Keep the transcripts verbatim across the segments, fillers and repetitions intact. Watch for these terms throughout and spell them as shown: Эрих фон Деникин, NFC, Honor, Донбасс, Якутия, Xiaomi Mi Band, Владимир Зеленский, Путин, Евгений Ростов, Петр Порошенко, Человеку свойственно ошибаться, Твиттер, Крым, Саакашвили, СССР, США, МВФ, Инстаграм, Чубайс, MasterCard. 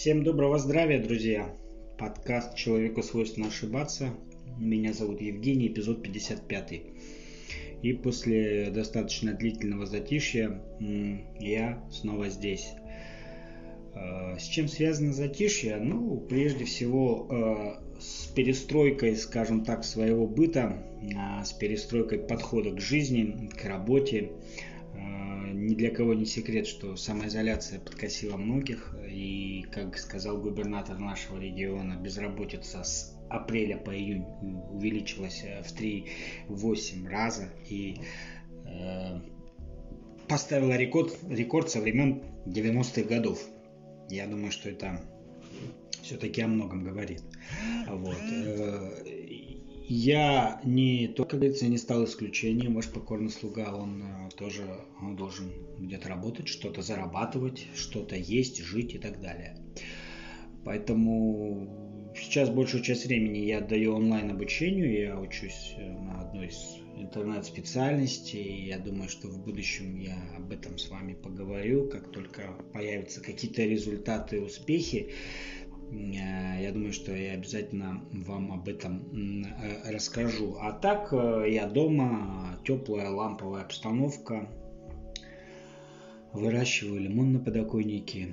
Всем доброго здравия, друзья! Подкаст «Человеку свойственно ошибаться». Меня зовут Евгений, эпизод пятьдесят пять. И после достаточно длительного затишья я снова здесь. С чем связано затишье? Ну, прежде всего, с перестройкой, скажем так, своего быта, с перестройкой подхода к жизни, к работе. Ни для кого не секрет, что самоизоляция подкосила многих, и, как сказал губернатор нашего региона, безработица с апреля по июнь увеличилась в три целых восемь десятых раза и э, поставила рекорд, рекорд со времен девяностых годов. Я думаю, что это все-таки о многом говорит. Вот. Я не только, как говорится, не стал исключением. Ваш покорный слуга, он тоже он должен где-то работать, что-то зарабатывать, что-то есть, жить и так далее. Поэтому сейчас большую часть времени я отдаю онлайн-обучению. Я учусь на одной из интернет-специальностей. Я думаю, что в будущем я об этом с вами поговорю, как только появятся какие-то результаты, успехи. Я думаю, что я обязательно вам об этом расскажу. А так, я дома, теплая ламповая обстановка. Выращиваю лимон на подоконнике,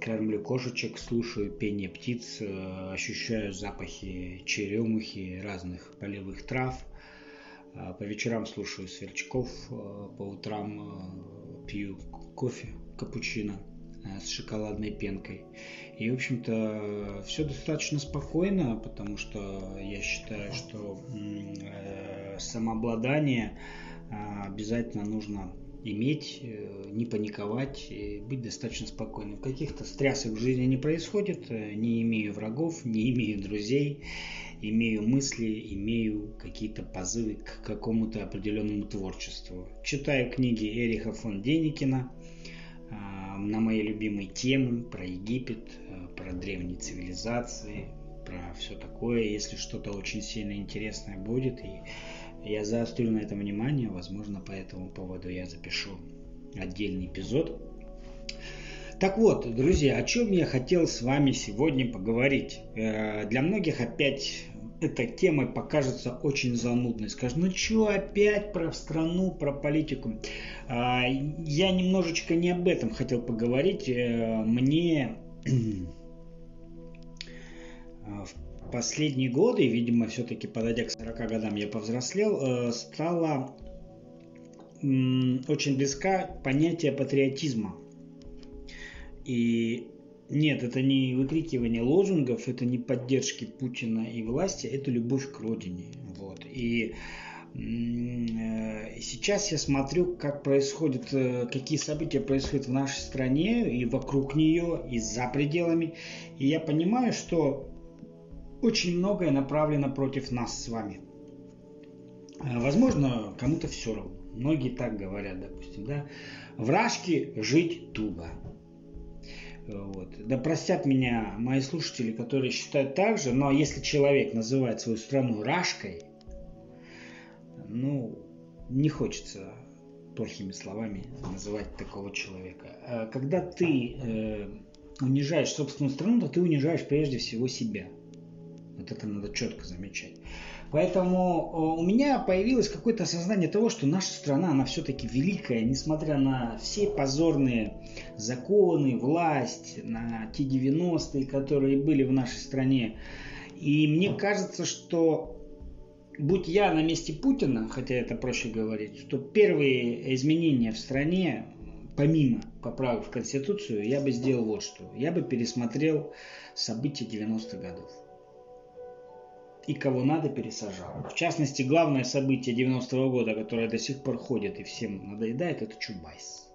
кормлю кошечек, слушаю пение птиц, ощущаю запахи черемухи, разных полевых трав. По вечерам слушаю сверчков, по утрам пью кофе, капучино с шоколадной пенкой. И, в общем-то, все достаточно спокойно, потому что я считаю, что э, самообладание э, обязательно нужно иметь, э, не паниковать, и быть достаточно спокойным. Каких-то стрясок в жизни не происходит, не имею врагов, не имею друзей, имею мысли, имею какие-то позывы к какому-то определенному творчеству. Читаю книги Эриха фон Деникина на мои любимые темы, про Египет, про древние цивилизации, про все такое. Если что-то очень сильно интересное будет, и я заострю на этом внимание, возможно, по этому поводу я запишу отдельный эпизод. Так вот, друзья, о чем я хотел с вами сегодня поговорить. Для многих опять эта тема покажется очень занудной. Скажут, ну что опять про страну, про политику? Я немножечко не об этом хотел поговорить. Мне в последние годы, видимо, все-таки подойдя к сорока годам, я повзрослел, стало очень близко понятие патриотизма. И нет, это не выкрикивание лозунгов, это не поддержки Путина и власти, это любовь к родине. Вот. И э, сейчас я смотрю, как происходит, э, какие события происходят в нашей стране, и вокруг нее, и за пределами. И я понимаю, что очень многое направлено против нас с вами. Возможно, кому-то все равно. Многие так говорят, допустим, да. Вражки жить туго. Вот. Да простят меня мои слушатели, которые считают так же, но если человек называет свою страну рашкой, ну, не хочется плохими словами называть такого человека. Когда ты э, унижаешь собственную страну, то ты унижаешь прежде всего себя. Вот это надо четко замечать. Поэтому у меня появилось какое-то осознание того, что наша страна, она все-таки великая, несмотря на все позорные законы, власть, на те девяностые, которые были в нашей стране. И мне кажется, что будь я на месте Путина, хотя это проще говорить, что первые изменения в стране, помимо поправок в Конституцию, я бы сделал вот что. Я бы пересмотрел события девяностых годов. И кого надо пересажал. В частности, главное событие девяностого года, которое до сих пор ходит и всем надоедает, это Чубайс.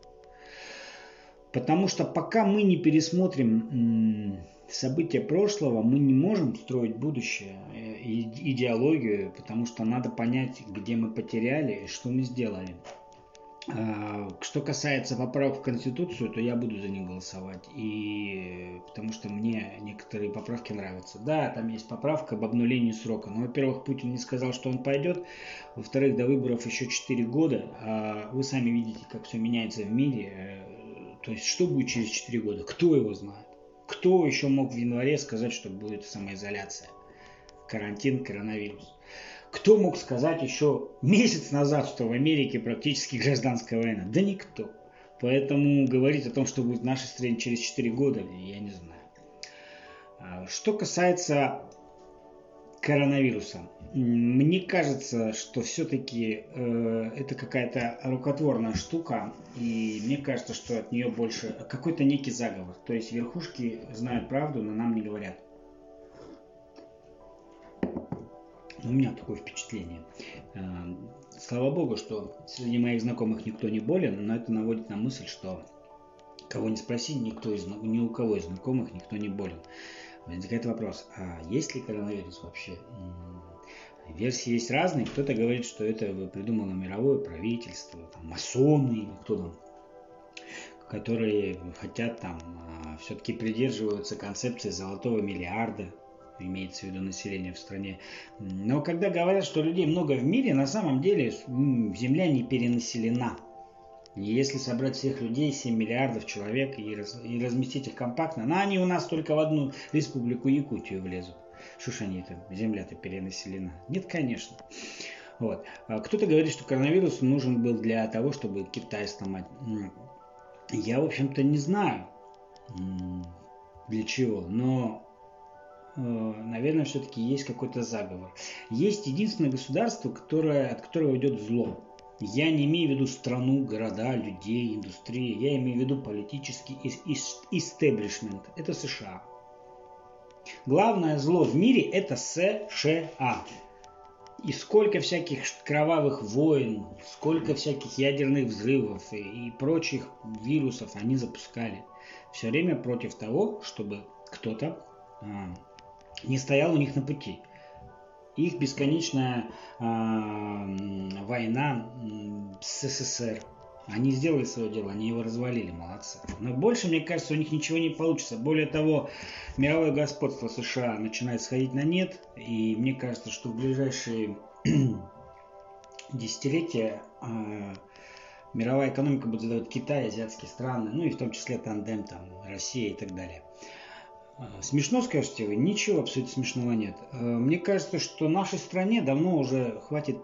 Потому что пока мы не пересмотрим события прошлого, мы не можем строить будущее, идеологию, потому что надо понять, где мы потеряли и что мы сделали. Что касается поправок в Конституцию, то я буду за них голосовать, и потому что мне некоторые поправки нравятся. Да, там есть поправка об обнулении срока, но, во-первых, Путин не сказал, что он пойдет, во-вторых, до выборов еще четыре года, а вы сами видите, как все меняется в мире, то есть что будет через четыре года, кто его знает? кто еще мог в январе сказать, что будет самоизоляция, карантин, коронавирус? Кто мог сказать еще месяц назад, что в Америке практически гражданская война? Да никто. Поэтому говорить о том, что будет в нашей стране через четыре года, я не знаю. Что касается коронавируса, мне кажется, что все-таки э, это какая-то рукотворная штука, и мне кажется, что от нее больше какой-то некий заговор. То есть верхушки знают правду, но нам не говорят. У меня такое впечатление. Слава богу, что среди моих знакомых никто не болен, но это наводит на мысль, что кого не спроси, никто из, ни у кого из знакомых никто не болен. Возникает вопрос, а есть ли коронавирус вообще? Версии есть разные. Кто-то говорит, что это придумало мировое правительство, там, масоны или кто там, которые хотят там, все-таки придерживаются концепции золотого миллиарда, имеется в виду население в стране. Но когда говорят, что людей много в мире, на самом деле Земля не перенаселена. Если собрать всех людей, семь миллиардов человек, и, раз, и разместить их компактно, но они у нас только в одну республику Якутию влезут. Что ж они там, земля-то перенаселена? Нет, конечно. Вот. Кто-то говорит, что коронавирус нужен был для того, чтобы Китай сломать. Я, в общем-то, не знаю, для чего, но... Наверное, все-таки есть какой-то заговор. Есть единственное государство, которое, от которого идет зло. Я не имею в виду страну, города, людей, индустрии. Я имею в виду политический истеблишмент. Это США. Главное зло в мире – это США. И сколько всяких кровавых войн, сколько всяких ядерных взрывов и, и прочих вирусов они запускали. Все время против того, чтобы кто-то... не стоял у них на пути. Их бесконечная э, война с СССР. Они сделали свое дело, они его развалили, молодцы. Но больше, мне кажется, у них ничего не получится. Более того, мировое господство США начинает сходить на нет. И мне кажется, что в ближайшие десятилетия э, мировая экономика будет задавать Китай, азиатские страны, ну и в том числе тандем, там, Россия и так далее. Смешно, скажете вы? Ничего абсолютно смешного нет. Мне кажется, что нашей стране давно уже хватит,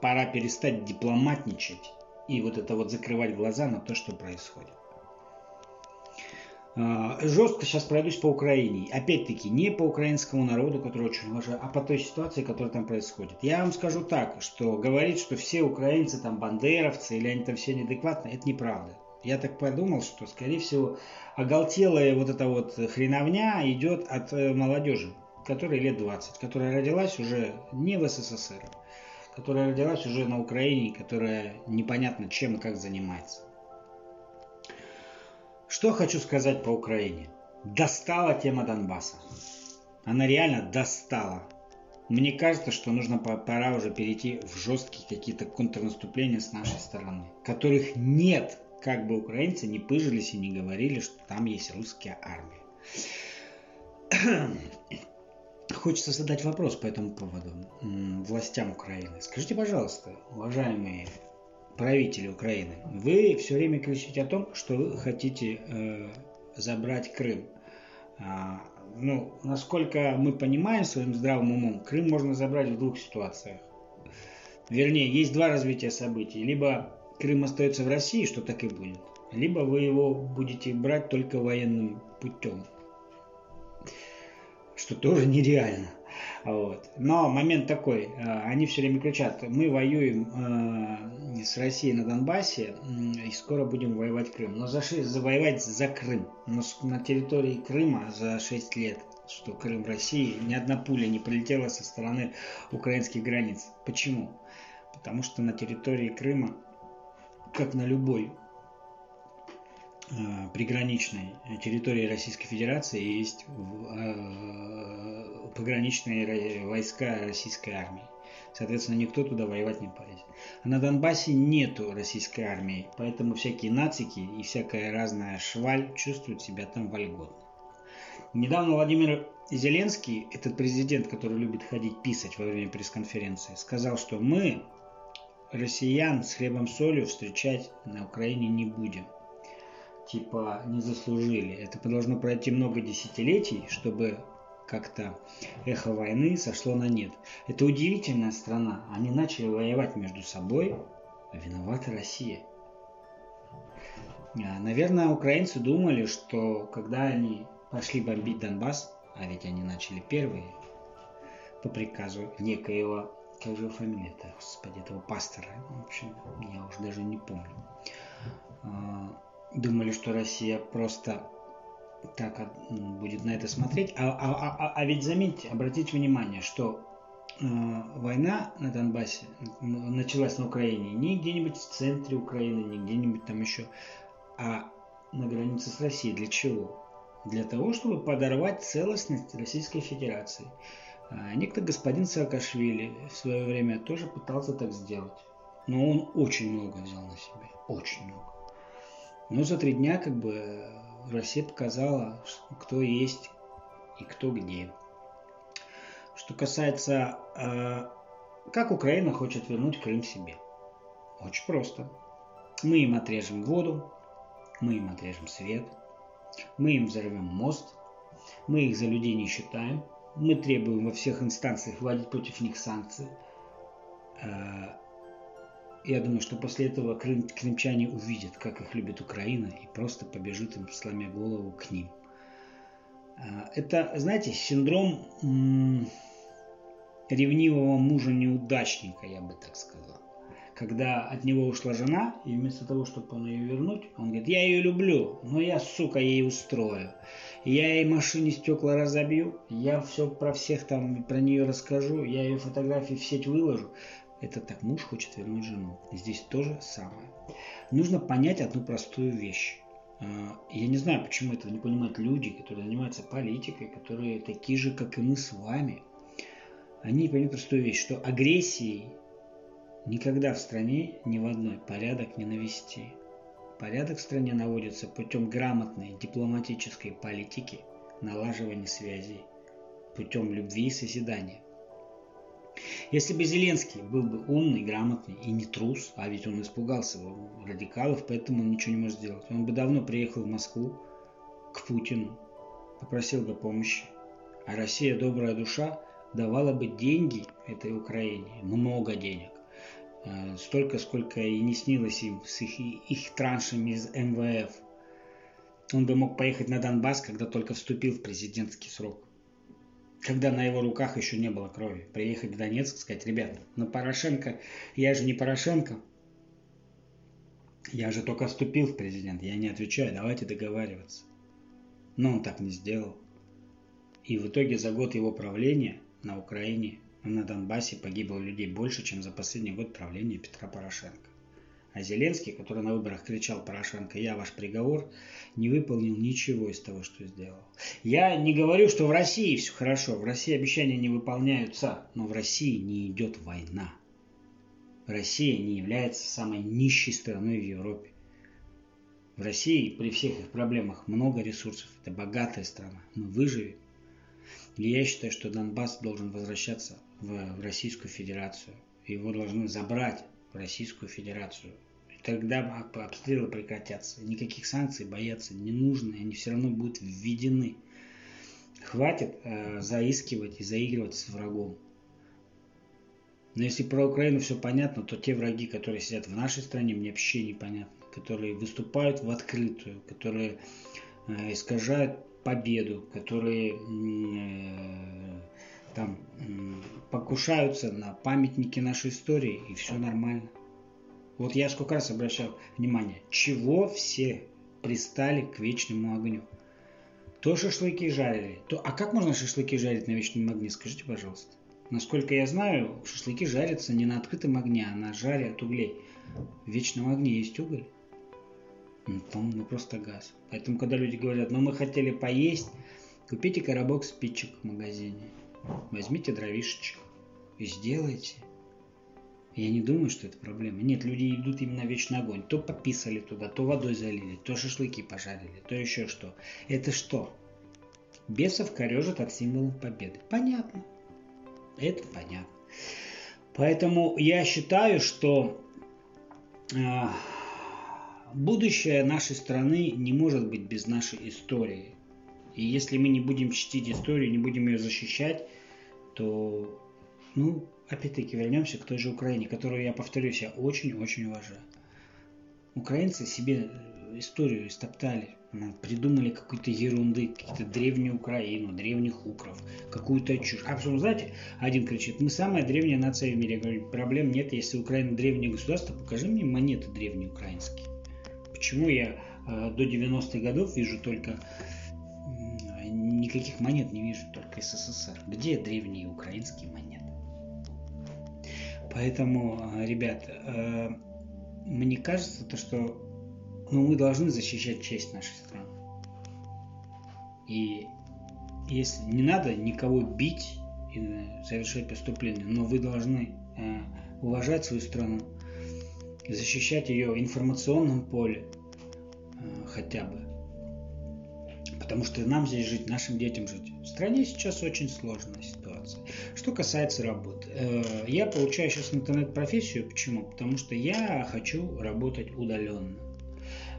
пора перестать дипломатничать и вот это вот закрывать глаза на то, что происходит. Жестко сейчас пройдусь по Украине. Опять-таки, не по украинскому народу, который очень уважаю, а по той ситуации, которая там происходит. Я вам скажу так, что говорить, что все украинцы там бандеровцы или они там все неадекватные, это неправда. Я так подумал, что, скорее всего, оголтелая вот эта вот хреновня идет от молодежи, которой лет двадцать, которая родилась уже не в СССР, которая родилась уже на Украине, которая непонятно чем и как занимается. Что хочу сказать по Украине. Достала тема Донбасса. Она реально достала. Мне кажется, что нужно пора уже перейти в жесткие какие-то контрнаступления с нашей стороны, которых нет. Как бы украинцы не пыжились и не говорили, что там есть русская армия. Хочется задать вопрос по этому поводу властям Украины. Скажите, пожалуйста, уважаемые правители Украины, вы все время кричите о том, что вы хотите э, забрать Крым. А, ну, насколько мы понимаем своим здравым умом, Крым можно забрать в двух ситуациях. Вернее, есть два развития событий. Либо Крым остается в России, что так и будет. Либо вы его будете брать только военным путем. Что тоже нереально. Вот. Но момент такой. Они все время кричат, мы воюем э, с Россией на Донбассе и скоро будем воевать Крым. Но за шесть, завоевать за Крым. Но на территории Крыма за шесть лет, что Крым в России, ни одна пуля не прилетела со стороны украинских границ. Почему? Потому что на территории Крыма, как на любой э, приграничной территории Российской Федерации, есть э, пограничные войска российской армии. Соответственно, никто туда воевать не полезет. А на Донбассе нету российской армии, поэтому всякие нацики и всякая разная шваль чувствуют себя там вольготно. Недавно Владимир Зеленский, этот президент, который любит ходить писать во время пресс-конференции, сказал, что мы... россиян с хлебом солью встречать на Украине не будем. типа не заслужили. Это должно пройти много десятилетий, чтобы как-то эхо войны сошло на нет. Это удивительная страна. Они начали воевать между собой, а виновата Россия. Наверное, украинцы думали, что когда они пошли бомбить Донбасс, а ведь они начали первые, по приказу некоего, как же его фамилия-то, господи, этого пастора, в общем, я уже даже не помню. Думали, что Россия просто так будет на это смотреть. А, а, а, а ведь заметьте, обратите внимание, что э, война на Донбассе началась на Украине не где-нибудь в центре Украины, не где-нибудь там еще, а на границе с Россией. Для чего? Для того, чтобы подорвать целостность Российской Федерации. Э, некто господин Саакашвили в свое время тоже пытался так сделать. Но он очень много взял на себя. Очень много. Но за три дня как бы Россия показала, кто есть и кто где. Что касается, э, как Украина хочет вернуть Крым себе. Очень просто. Мы им отрежем воду, мы им отрежем свет, мы им взорвем мост, мы их за людей не считаем, мы требуем во всех инстанциях вводить против них санкции. Э, Я думаю, что после этого крым, крымчане увидят, как их любит Украина, и просто побежит им, сломя голову, к ним. Это, знаете, синдром м- ревнивого мужа-неудачника, я бы так сказал. Когда от него ушла жена, и вместо того, чтобы он ее вернуть, он говорит, я ее люблю, но я, сука, ей устрою. Я ей машине стекла разобью, я все про всех там, про нее расскажу, я ее фотографии в сеть выложу. Это так муж хочет вернуть жену. Здесь то же самое. Нужно понять одну простую вещь. Я не знаю, почему этого не понимают люди, которые занимаются политикой, которые такие же, как и мы с вами. Они понимают простую вещь, что агрессией никогда в стране ни в одной порядок не навести. Порядок в стране наводится путем грамотной дипломатической политики, налаживания связей, путем любви и созидания. Если бы Зеленский был бы умный, грамотный и не трус, а ведь он испугался радикалов, поэтому он ничего не может сделать, он бы давно приехал в Москву к Путину, попросил бы помощи. А Россия, добрая душа, давала бы деньги этой Украине, много денег. Столько, сколько и не снилось им с их, их траншами из эм вэ эф. Он бы мог поехать на Донбасс, когда только вступил в президентский срок. Когда на его руках еще не было крови. Приехать в Донецк и сказать, ребята, ну Порошенко, я же не Порошенко. Я же только вступил в президент, я не отвечаю, давайте договариваться. Но он так не сделал. И в итоге за год его правления на Украине, на Донбассе погибло людей больше, чем за последний год правления Петра Порошенко. А Зеленский, который на выборах кричал Порошенко, я ваш приговор, не выполнил ничего из того, что сделал. Я не говорю, что в России все хорошо, в России обещания не выполняются, но в России не идет война. Россия не является самой нищей страной в Европе. В России при всех их проблемах много ресурсов, это богатая страна, мы выживем. И я считаю, что Донбасс должен возвращаться в Российскую Федерацию, его должны забрать. В Российскую Федерацию. И тогда обстрелы прекратятся. Никаких санкций бояться не нужно. Они все равно будут введены. Хватит э, заискивать и заигрывать с врагом. Но если про Украину все понятно, то те враги, которые сидят в нашей стране, мне вообще непонятно. Которые выступают в открытую, которые э, искажают победу, которые э, там... Э, покушаются на памятники нашей истории, и все нормально. Вот я сколько раз обращал внимание, чего все пристали к вечному огню. То шашлыки жарили, то... А как можно шашлыки жарить на вечном огне? Скажите, пожалуйста. Насколько я знаю, шашлыки жарятся не на открытом огне, а на жаре от углей. В вечном огне есть уголь. Ну, по-моему, просто газ. Поэтому, когда люди говорят, ну мы хотели поесть, купите коробок спичек в магазине. Возьмите дровишечек и сделайте. Я не думаю, что это проблема. Нет, люди идут именно на вечный огонь. То пописали туда, то водой залили, то шашлыки пожарили, то еще что. Это что? Бесов корежат от символов победы. Понятно. Это понятно. Поэтому я считаю, что э, Будущее нашей страны не может быть без нашей истории. И если мы не будем чтить историю, не будем ее защищать, то, ну, опять-таки вернемся к той же Украине, которую, я повторюсь, я очень-очень уважаю. Украинцы себе историю истоптали, придумали какой-то ерунды, какие-то древнюю Украину, древних укров, какую-то чушь. А потом, знаете, один кричит: мы самая древняя нация в мире. Я говорю: проблем нет, если Украина древнее государство, покажи мне монеты древнеукраинские. Почему я э, до девяностых годов вижу только, э, никаких монет не вижу, только СССР. Где древние украинские монеты? Поэтому, э, ребят, э, мне кажется, то, что ну, мы должны защищать честь нашей страны. И если не надо никого бить и совершать преступления, но вы должны э, уважать свою страну, защищать ее в информационном поле э, хотя бы. Потому что нам здесь жить, нашим детям жить. В стране сейчас очень сложная ситуация. Что касается работы. Э, я получаю сейчас интернет-профессию. Почему? Потому что я хочу работать удаленно.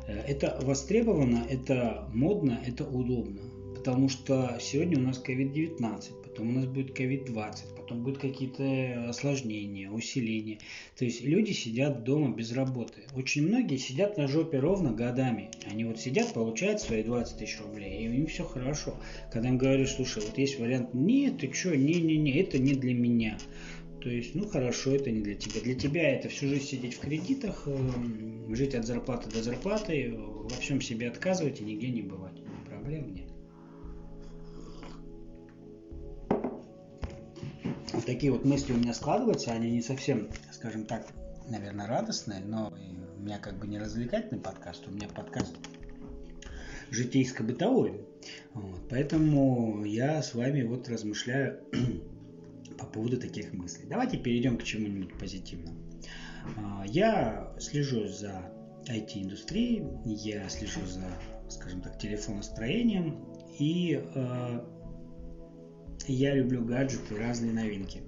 Э, это востребовано, это модно, это удобно. Потому что сегодня у нас ковид девятнадцать, потом у нас будет ковид двадцать, потом будут какие-то осложнения, усиления. То есть люди сидят дома без работы. Очень многие сидят на жопе ровно годами. Они вот сидят, получают свои двадцать тысяч рублей, и им все хорошо. Когда им говорят: слушай, вот есть вариант, нет, ты что, не-не-не, это не для меня. То есть, ну хорошо, это не для тебя. Для тебя это всю жизнь сидеть в кредитах, жить от зарплаты до зарплаты, во всем себе отказывать и нигде не бывать. Проблем нет. Вот такие вот мысли у меня складываются, они не совсем, скажем так, наверное, радостные, но у меня как бы не развлекательный подкаст, у меня подкаст житейско-бытовой. Вот, поэтому я с вами вот размышляю по поводу таких мыслей. Давайте перейдем к чему-нибудь позитивному. Я слежу за ай ти-индустрией, я слежу за, скажем так, телефоностроением, и... я люблю гаджеты, разные новинки.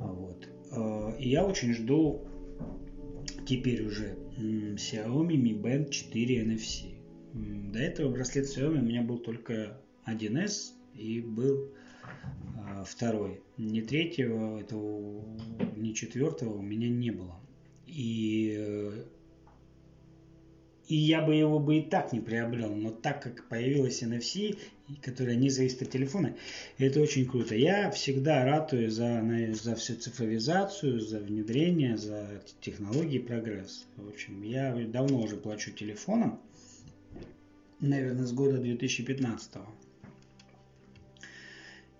Вот. И я очень жду теперь уже Xiaomi Mi Band четыре эн эф си. До этого браслет Xiaomi у меня был только один эс и был второй. Ни третьего, этого, ни четвертого у меня не было. И... И я бы его бы и так не приобрел, но так как появилась эн эф си, которая не зависит от телефона, это очень круто. Я всегда ратую за, за всю цифровизацию, за внедрение, за технологии, прогресс. В общем, я давно уже плачу телефоном, наверное, с года две тысячи пятнадцатого.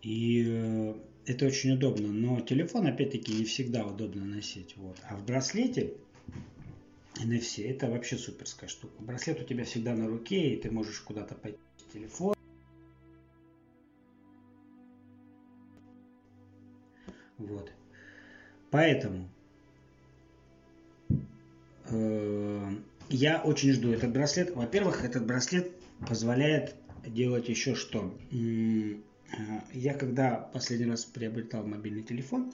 И это очень удобно, но телефон, опять-таки, не всегда удобно носить. Вот. А в браслете... эн эф си. Это вообще суперская штука. Браслет у тебя всегда на руке, и ты можешь куда-то пойти с телефона. Вот. Поэтому э, я очень жду этот браслет. Во-первых, этот браслет позволяет делать еще что. Я когда последний раз приобретал мобильный телефон,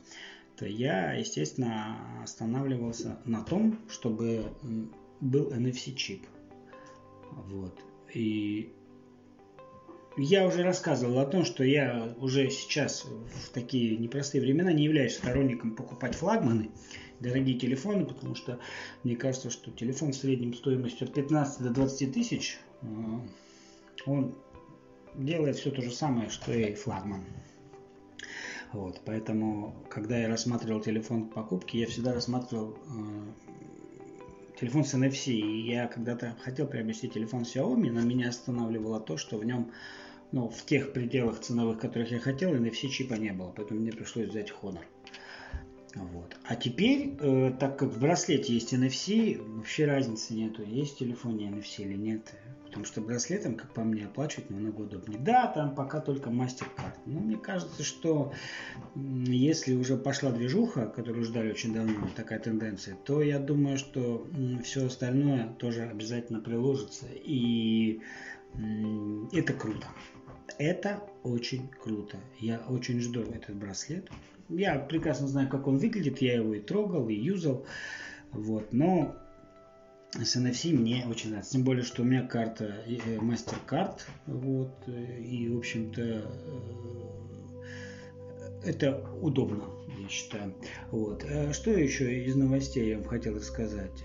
то я, естественно, останавливался на том, чтобы был эн эф си-чип. Вот. И я уже рассказывал о том, что я уже сейчас в такие непростые времена не являюсь сторонником покупать флагманы, дорогие телефоны, потому что мне кажется, что телефон в среднем стоимостью от пятнадцати до двадцати тысяч, он делает все то же самое, что и флагман. Вот, поэтому, когда я рассматривал телефон к покупке, я всегда рассматривал э, телефон с эн эф си. И я когда-то хотел приобрести телефон Xiaomi, но меня останавливало то, что в нем, ну, в тех пределах ценовых, которых я хотел, эн эф си-чипа не было. Поэтому мне пришлось взять Honor. Вот. А теперь, э, так как в браслете есть эн эф си, вообще разницы нету, есть в телефоне эн эф си или нет. Потому что браслетом, как по мне, оплачивать намного удобнее. Да, там пока только MasterCard. Но мне кажется, что если уже пошла движуха, которую ждали очень давно, такая тенденция, то я думаю, что все остальное тоже обязательно приложится. И это круто. Это очень круто. Я очень жду этот браслет. Я прекрасно знаю, как он выглядит. Я его и трогал, и юзал. Вот. Но с эн эф си мне очень нравится. Тем более, что у меня карта MasterCard. Вот, и, в общем-то, это удобно, я считаю. Вот. Что еще из новостей я бы хотел рассказать?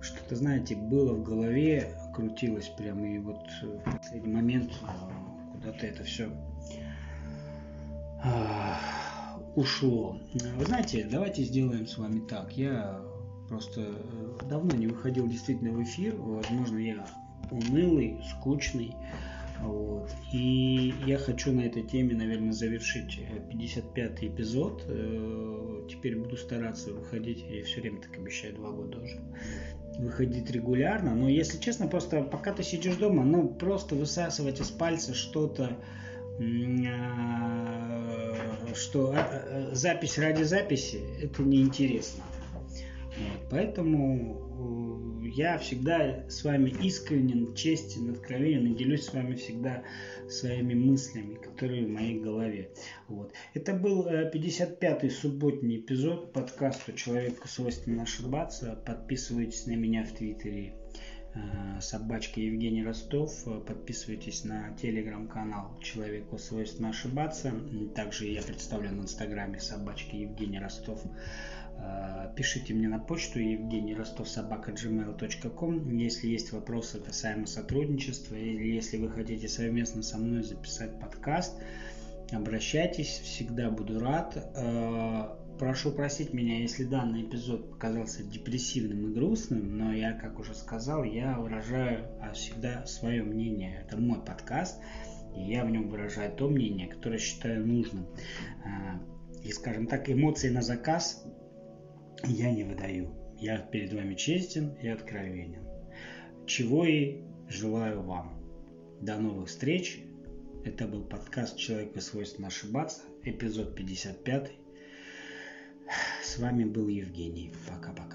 Что-то, знаете, было в голове, крутилось прямо, и вот в последний момент куда-то это все ушло. Вы знаете, давайте сделаем с вами так. Я просто давно не выходил действительно в эфир. Возможно, я унылый, скучный. Вот. И я хочу на этой теме, наверное, завершить пятьдесят пятый эпизод. Теперь буду стараться выходить, я все время так обещаю, два года уже, выходить регулярно. Но, если честно, просто пока ты сидишь дома, ну, просто высасывать из пальца что-то, что запись ради записи, это неинтересно. Вот. Поэтому я всегда с вами искренен, честен, откровенен и делюсь с вами всегда своими мыслями, которые в моей голове. Вот. Это был пятьдесят пятый субботний эпизод подкаста «Человеку свойственно ошибаться». Подписывайтесь на меня в Твиттере собачка Евгений Ростов, подписывайтесь на телеграм-канал «Человеку свойственно ошибаться». Также я представлен в инстаграме собачки Евгений Ростов. Пишите мне на почту евгений ростов собака джи мейл точка ком, если есть вопросы касаемо сотрудничества или если вы хотите совместно со мной записать подкаст, обращайтесь, всегда буду рад. Прошу простить меня, если данный эпизод показался депрессивным и грустным, но я, как уже сказал, я выражаю всегда свое мнение. Это мой подкаст, и я в нем выражаю то мнение, которое считаю нужным. И, скажем так, эмоции на заказ я не выдаю. Я перед вами честен и откровенен. Чего и желаю вам. До новых встреч. Это был подкаст «Человеку свойственно ошибаться», эпизод пятьдесят пятый. С вами был Евгений. Пока-пока.